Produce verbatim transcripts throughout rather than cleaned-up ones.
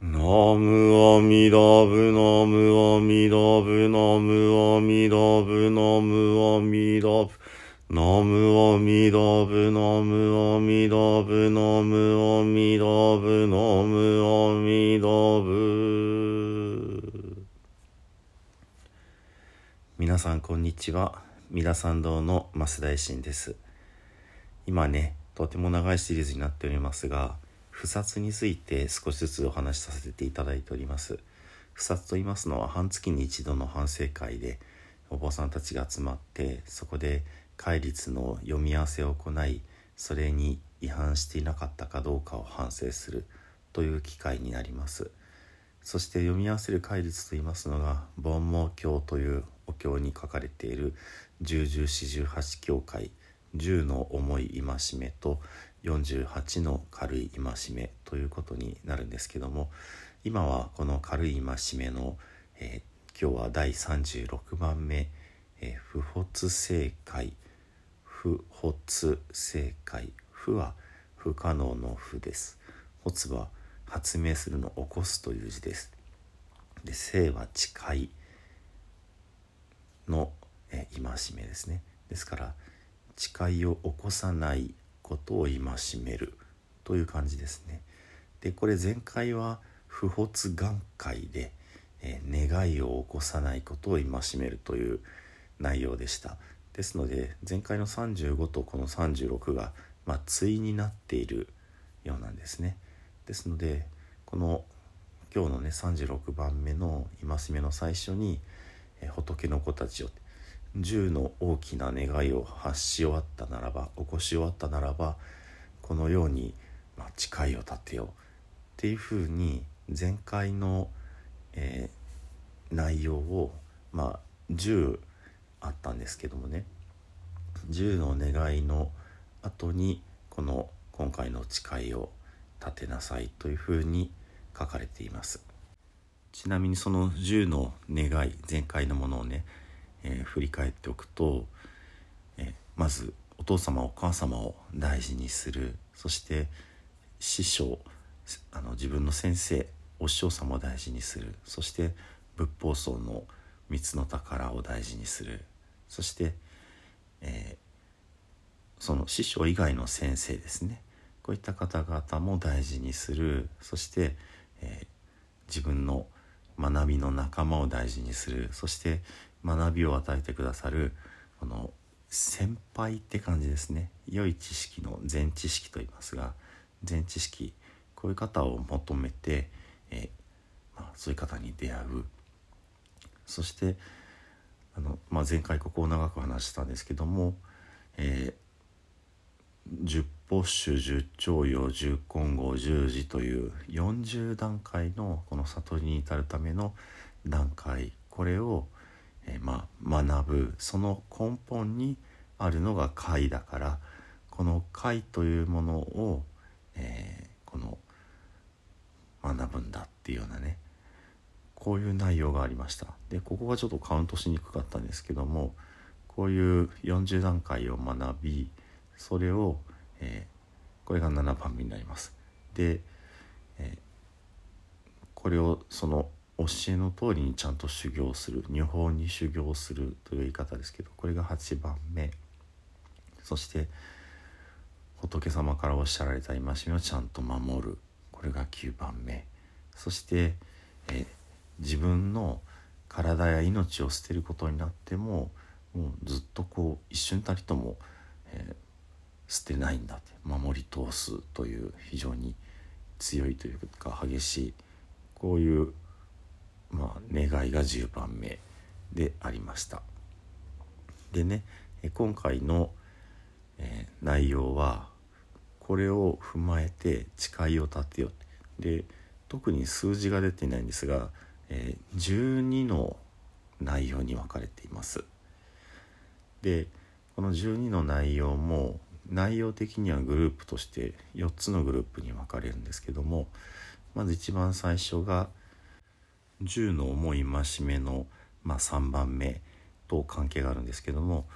ナムアミダブナムアミダブナムアミダブナムアミダブナムアミダブナムアミダブナムアミダブナムアミダブ。皆さんこんにちは、三田参道の増大臣です。今ね、とても長いシリーズになっておりますが、不殺について少しずつお話しさせていただいております。不殺と言いますのは、半月に一度の反省会でお坊さんたちが集まって、そこで戒律の読み合わせを行い、それに違反していなかったかどうかを反省するという機会になります。そして読み合わせる戒律と言いますのが、梵網経というお経に書かれている十住四十八教戒、十の重い戒めとよんじゅうはちの軽い戒めということになるんですけども、今はこの軽い戒めの、えー、今日は第さんじゅうろくばんめ、えー、不発正戒、不発正戒、不は不可能の不です。発は発明するの、起こすという字です。で、正は誓いの、えー、戒めですね。ですから誓いを起こさないことを戒めるという感じですね。で、これ前回は不発願戒で、えー、願いを起こさないことを戒めるという内容でした。ですので前回のさんじゅうごとこのさんじゅうろくが、まあ、対になっているようなんですね。ですのでこの今日のねさんじゅうろくばんめの戒めの最初に、えー、仏の子たちを十の大きな願いを発し終わったならば、起こし終わったならば、このように、まあ、誓いを立てようっていうふうに前回の、えー、内容を、まあ、十あったんですけどもね、十の願いの後にこの今回の誓いを立てなさいというふうに書かれています。ちなみにその十の願い、前回のものをねえー、振り返っておくと、えー、まずお父様お母様を大事にする、そして師匠、あの自分の先生お師匠様を大事にする、そして仏法僧の三つの宝を大事にする、そして、えー、その師匠以外の先生ですね、こういった方々も大事にする、そして、えー、自分の学びの仲間を大事にする、そして学びを与えてくださるこの先輩って感じですね。良い知識の善知識と言いますが、善知識、こういう方を求めて、えーまあ、そういう方に出会う。そしてあの、まあ、前回ここを長く話したんですけども、えー、十法種、十長養、十金剛、十字というよんじゅう段階のこの悟りに至るための段階、これをまあ、学ぶ、その根本にあるのが戒だから、この戒というものを、えー、この学ぶんだっていうようなね、こういう内容がありました。で、ここがちょっとカウントしにくかったんですけども、こういうよんじゅう段階を学び、それを、えー、これがななばんめになります。で、えー、これをその教えの通りにちゃんと修行する、如法に修行するという言い方ですけど、これがはちばんめ。そして仏様からおっしゃられた戒めをちゃんと守る、これがきゅうばんめ。そしてえ自分の体や命を捨てることになっても、もうずっとこう一瞬たりとも、えー、捨てないんだって、守り通すという、非常に強いというか激しい、こういうまあ、願いがじゅうばんめでありました。でね、今回の、えー、内容はこれを踏まえて誓いを立てよう。で、特に数字が出ていないんですが、えー、じゅうにの内容に分かれています。で、このじゅうにの内容も内容的にはグループとしてよっつのグループに分かれるんですけども、まず一番最初が十の重い戒めの、まあ、さんばんめと関係があるんですけども、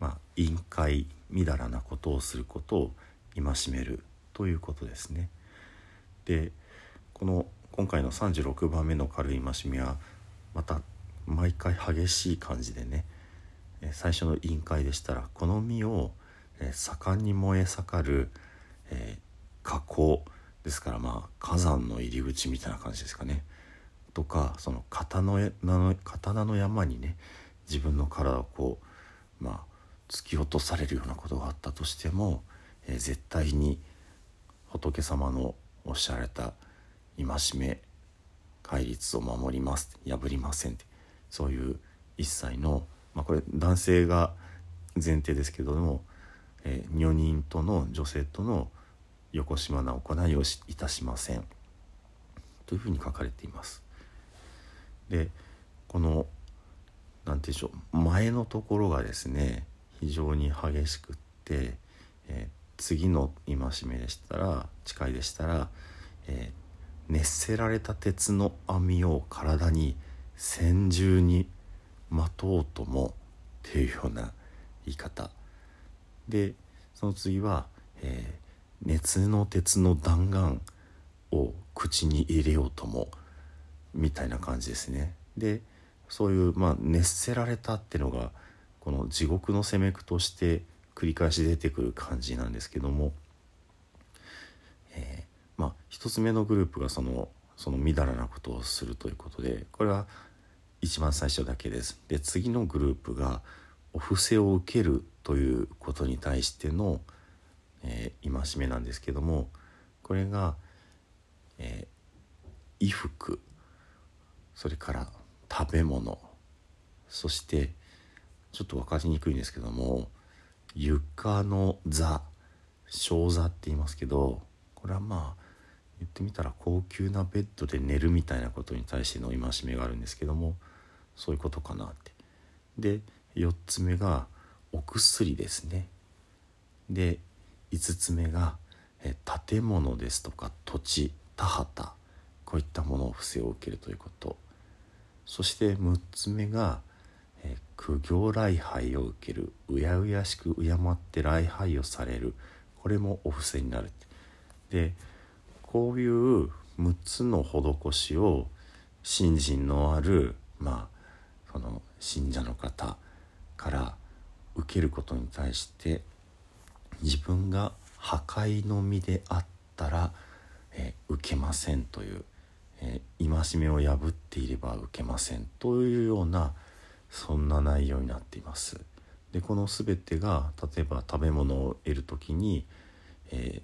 まあ、淫戒、みだらなことをすることを戒めるということですね。で、この今回のさんじゅうろくばんめの軽い戒めはまた毎回激しい感じでね、最初の委員会でしたらこの実を盛んに燃え盛る、えー、火口ですから、まあ火山の入り口みたいな感じですかね、とかその刀の、刀の山にね自分の体をこう、まあ、突き落とされるようなことがあったとしても、えー、絶対に仏様のおっしゃられた戒め戒律を守ります、破りませんって、そういう一切の、まあ、これ男性が前提ですけども、えー、女人との女性とのよこしまな行いをいたしませんというふうに書かれています。で、このなんて言うんでしょう、前のところがですね非常に激しくって、えー、次の戒めでしたら誓いでしたら、えー、熱せられた鉄の網を体に千重にまとうともっていうような言い方で、その次は、えー、熱の鉄の弾丸を口に入れようともみたいな感じですね。で、そういう、まあ、熱せられたってのがこの地獄の責め苦として繰り返し出てくる感じなんですけども、えー、まあ一つ目のグループがそのそのみだらなことをするということで、これは一番最初だけです。で、次のグループがお布施を受けるということに対しての、えー、戒めなんですけども、これが、えー、衣服、それから食べ物、そしてちょっと分かりにくいんですけども床の座、床座って言いますけど、これはまあ言ってみたら高級なベッドで寝るみたいなことに対しての戒めがあるんですけども、そういうことかなって。で、よっつめがお薬ですね。で、いつつめがえ建物ですとか土地、田畑、こういったものを不正を受けるということ。そしてむっつめがえ苦行礼拝を受ける、うやうやしく敬って礼拝をされる、これもお布施になる。で、こういうむっつの施しを信心のある、まあ、その信者の方から受けることに対して自分が破戒の身であったら、えー、受けませんという、えー、戒めを破っていれば受けませんというような、そんな内容になっています。で、この全てが例えば食べ物を得るときに、え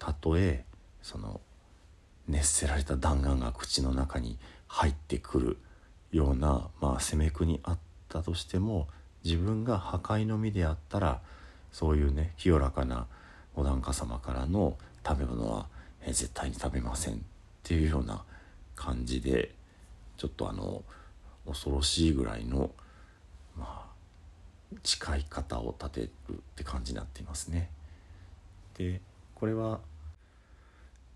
ー、たとえその熱せられた弾丸が口の中に入ってくるような、まあ、責め苦にあったとしても、自分が破戒の身であったらそういうね清らかなお檀家様からの食べ物はえ絶対に食べませんっていうような感じで、ちょっとあの恐ろしいぐらいの、まあ、誓い方を立てるって感じになっていますね。で、これは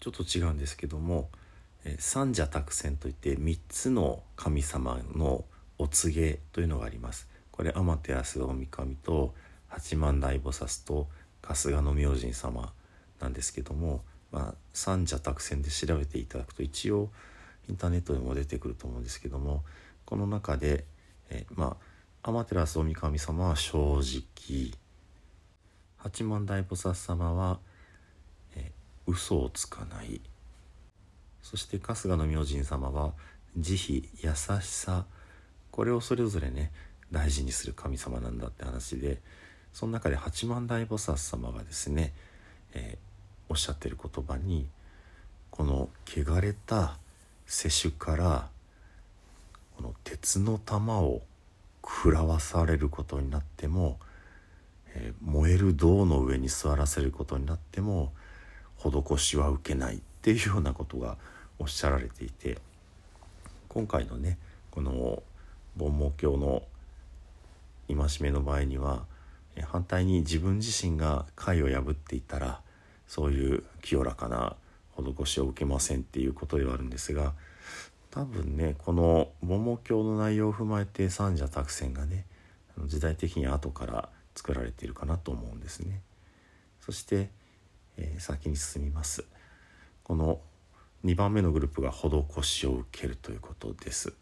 ちょっと違うんですけども、三者託選といってみっつの神様のお告げというのがあります。これアマテラス大神と八幡大菩薩と春日の明神様なんですけども、まあ、三者託選で調べていただくと一応インターネットでも出てくると思うんですけども、この中でえ、まあ、アマテラス大神様は正直、八幡大菩薩様は嘘をつかない、そして春日の明神様は慈悲、優しさ、これをそれぞれね大事にする神様なんだって話で、その中で八幡大菩薩様がですね、えー、おっしゃってる言葉に、この汚れた世主からこの鉄の玉を食らわされることになっても、えー、燃える銅の上に座らせることになっても施しは受けないっていうようなことがおっしゃられていて、今回のねこの梵網経の戒めの場合には反対に自分自身が戒を破っていたらそういう清らかな施しを受けませんっていうことではあるんですが、多分ねこの梵網経の内容を踏まえて三者託選がね時代的に後から作られているかなと思うんですね。そして先に進みます。このにばんめのグループが施しを受けるということです。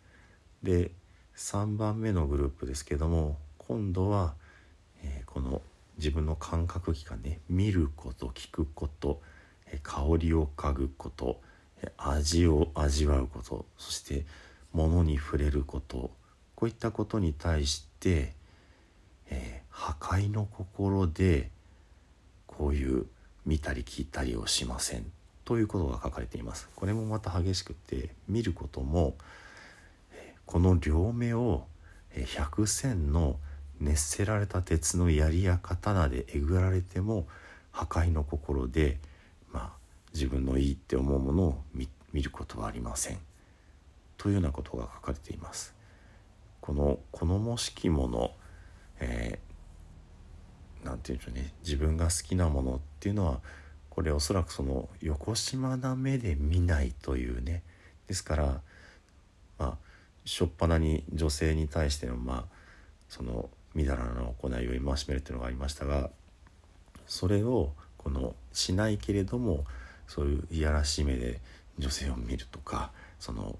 で、さんばんめのグループですけども、今度は、えー、この自分の感覚器官ね、見ること、聞くこと、えー、香りを嗅ぐこと、えー、味を味わうこと、そして物に触れること、こういったことに対して、えー、破壊の心でこういう見たり聞いたりをしませんということが書かれています。これもまた激しくて、見ることもこの両目を百戦の熱せられた鉄の槍や刀でえぐられても破壊の心で、まあ、自分のいいって思うものを 見, 見ることはありませんというようなことが書かれています。この好もしきもの、えー、なんていうんでしょうね、自分が好きなものっていうのは、これおそらくその横島な目で見ないというね、ですからまあしょっぱなに女性に対してのまあそのみだらな行いを戒めるというのがありましたが、それをこのしないけれどもそういういやらしい目で女性を見るとか、その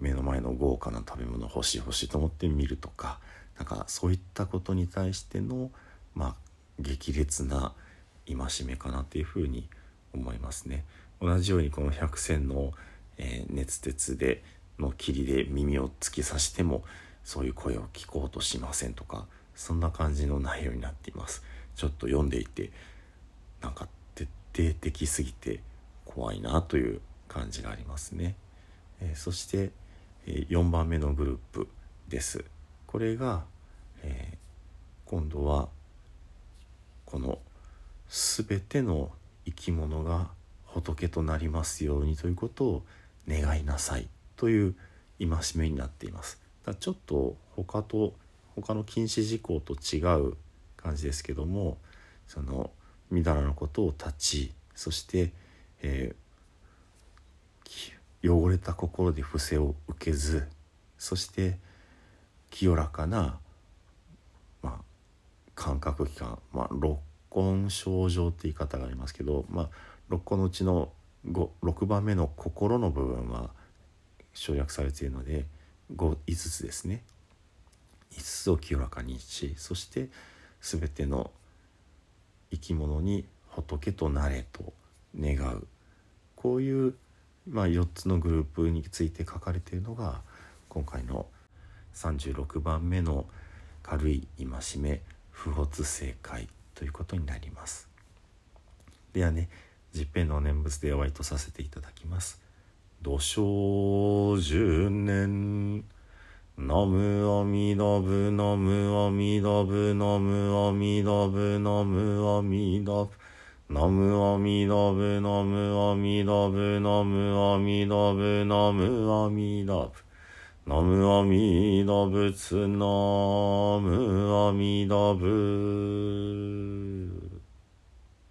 目の前の豪華な食べ物欲しい欲しいと思って見るとか、なんかそういったことに対してのまあ激烈な戒めかなというふうに思いますね。同じようにこの百戦の、えー、熱鉄での霧で耳を突き刺してもそういう声を聞こうとしませんとか、そんな感じの内容になっています。ちょっと読んでいてなんか徹底的すぎて怖いなという感じがありますね。えー、そしてよんばんめのグループです。これが、えー、今度はこの全ての生き物が仏となりますようにということを願いなさいという戒めになっています。だちょっと他と他の禁止事項と違う感じですけども、そのみだらなことを断ち、そして、えー汚れた心で不正を受けず、そして清らかな、まあ、感覚器官、まあ、六根清浄って言い方がありますけど、まあ、六根のうちのろくばんめの心の部分は省略されているので 5, いつつですね、いつつを清らかにし、そして全ての生き物に仏となれと願う、こういうまあ、よっつのグループについて書かれているのが今回のさんじゅうろくばんめの軽い戒め不発正戒ということになります。ではね、十遍の念仏でお会いとさせていただきます。土生十年ナムアミダブナムアミダブナムアミダブナムアミダブナムアミダブナムアミダブナムアミダブナムアミダブナムアミダブツナムアミダブ